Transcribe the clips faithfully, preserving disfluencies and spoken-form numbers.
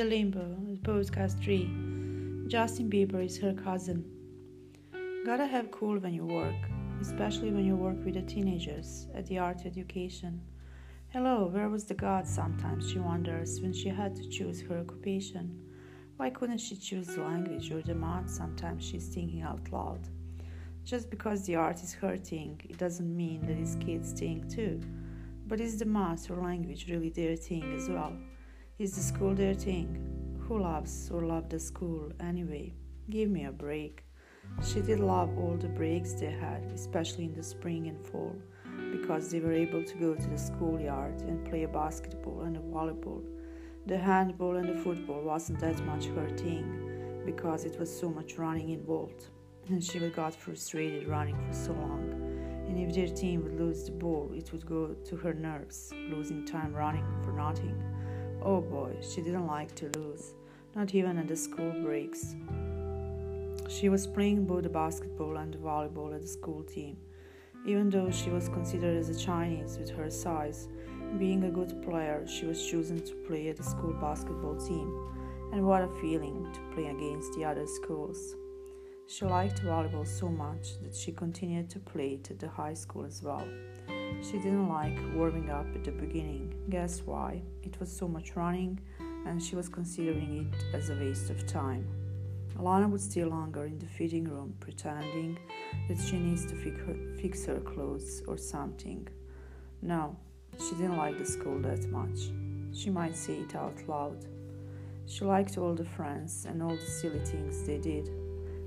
The Limbo, Podcast three. Justin Bieber is her cousin. Gotta have cool when you work, especially when you work with the teenagers at the art education. Hello, where was the God sometimes, she wonders, when she had to choose her occupation? Why couldn't she choose the language or the math? Sometimes she's thinking out loud. Just because the art is her thing, it doesn't mean that it's kids' thing too. But is the math or language really their thing as well? Is the school their thing? Who loves or loved the school anyway? Give me a break. She did love all the breaks they had, especially in the spring and fall, because they were able to go to the schoolyard and play basketball and volleyball. The handball and the football wasn't that much her thing, because it was so much running involved, and she got frustrated running for so long. And if their team would lose the ball, it would go to her nerves, losing time running for nothing. Oh boy, she didn't like to lose, not even at the school breaks. She was playing both the basketball and the volleyball at the school team. Even though she was considered as a Chinese with her size, being a good player, she was chosen to play at the school basketball team. And what a feeling to play against the other schools. She liked volleyball so much that she continued to play it at the high school as well. She didn't like warming up at the beginning. Guess why? It was so much running, and she was considering it as a waste of time. Alana would stay longer in the fitting room, pretending that she needs to fix her, fix her clothes or something. No, she didn't like the school that much. She might say it out loud. She liked all the friends and all the silly things they did.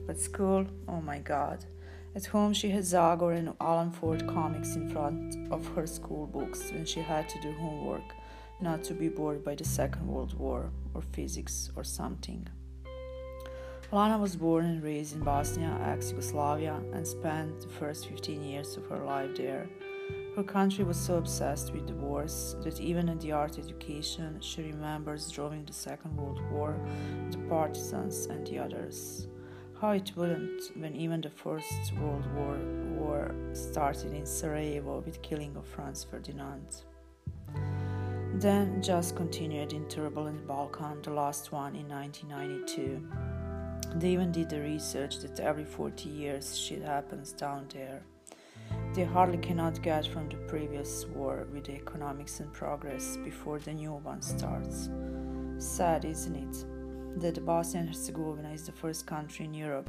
But school, oh my god. At home she had Zagor and Alan Ford comics in front of her school books when she had to do homework, not to be bored by the Second World War or physics or something. Alana was born and raised in Bosnia, ex-Yugoslavia, and spent the first fifteen years of her life there. Her country was so obsessed with the wars that even in the art education she remembers drawing the Second World War, the partisans and the others. How it wouldn't, when even the First World War, war started in Sarajevo with killing of Franz Ferdinand. Then just continued in turbulent Balkan, the last one in nineteen ninety-two. They even did the research that every forty years shit happens down there. They hardly cannot get from the previous war with the economics and progress before the new one starts. Sad, isn't it? That Bosnia and Herzegovina is the first country in Europe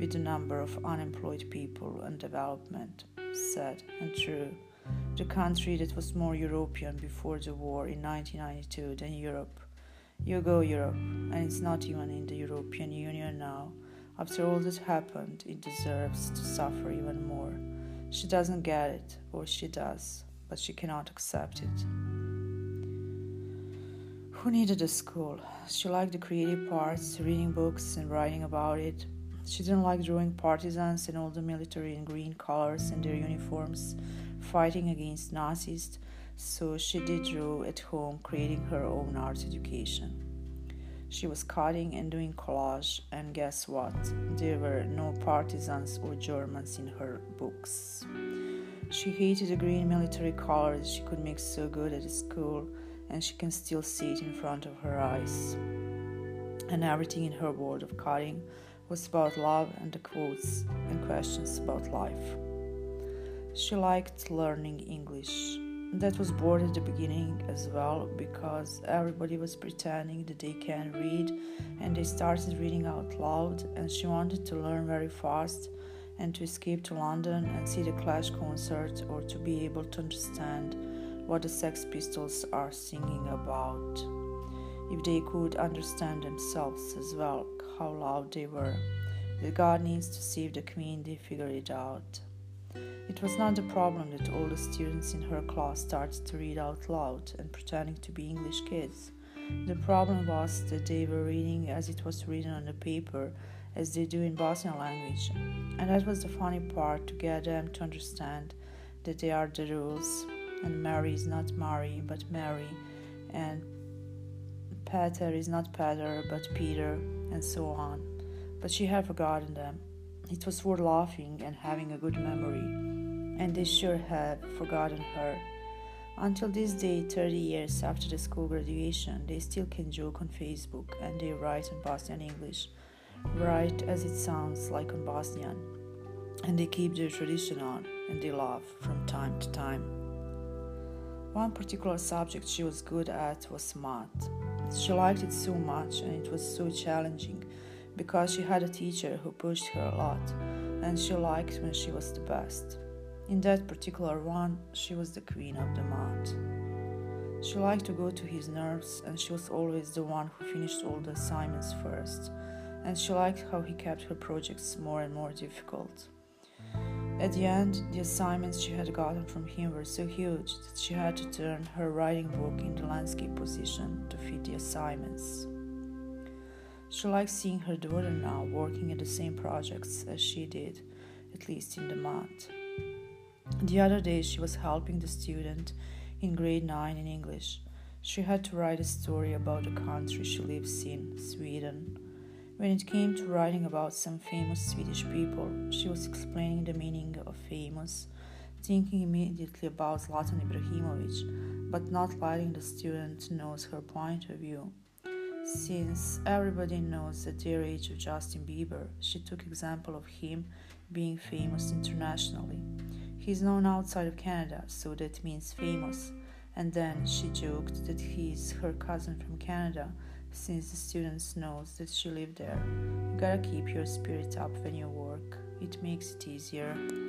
with the number of unemployed people and development. Sad and true. The country that was more European before the war in nineteen ninety-two than Europe. You go Europe, and it's not even in the European Union now. After all that happened, it deserves to suffer even more. She doesn't get it, or she does, but she cannot accept it. Who needed a school? She liked the creative parts, reading books and writing about it. She didn't like drawing partisans and all the military in green colors and their uniforms, fighting against Nazis, so she did draw at home, creating her own art education. She was cutting and doing collage, and guess what? There were no partisans or Germans in her books. She hated the green military colors she could make so good at school, and she can still see it in front of her eyes. And everything in her world of cutting was about love and the quotes and questions about life. She liked learning English. That was bored at the beginning as well, because everybody was pretending that they can read, and they started reading out loud, and she wanted to learn very fast and to escape to London and see the Clash concert, or to be able to understand what the Sex Pistols are singing about. If they could understand themselves as well, how loud they were. The God needs to save the Queen, they figured it out. It was not the problem that all the students in her class started to read out loud and pretending to be English kids. The problem was that they were reading as it was written on the paper, as they do in Bosnian language. And that was the funny part, to get them to understand that they are the rules. And Mary is not Mary, but Mary, and Peter is not Peter, but Peter, and so on. But she had forgotten them. It was worth laughing and having a good memory, and they sure had forgotten her. Until this day, thirty years after the school graduation, they still can joke on Facebook and they write on Bosnian English, write as it sounds like on Bosnian, and they keep their tradition on and they laugh from time to time. One particular subject she was good at was math. She liked it so much and it was so challenging because she had a teacher who pushed her a lot and she liked when she was the best. In that particular one, she was the queen of the math. She liked to go to his nerves and she was always the one who finished all the assignments first, and she liked how he kept her projects more and more difficult. At the end, the assignments she had gotten from him were so huge that she had to turn her writing book into landscape position to fit the assignments. She liked seeing her daughter now working at the same projects as she did, at least in the math. The other day she was helping the student in grade nine in English. She had to write a story about the country she lives in, Sweden. When it came to writing about some famous Swedish people, she was explaining the meaning of famous, thinking immediately about Zlatan Ibrahimović, but not letting the student know her point of view. Since everybody knows at their age of Justin Bieber, she took example of him being famous internationally. He's known outside of Canada, so that means famous. And then she joked that he's her cousin from Canada, since the students knows that she lived there. You gotta keep your spirit up when you work. It makes it easier.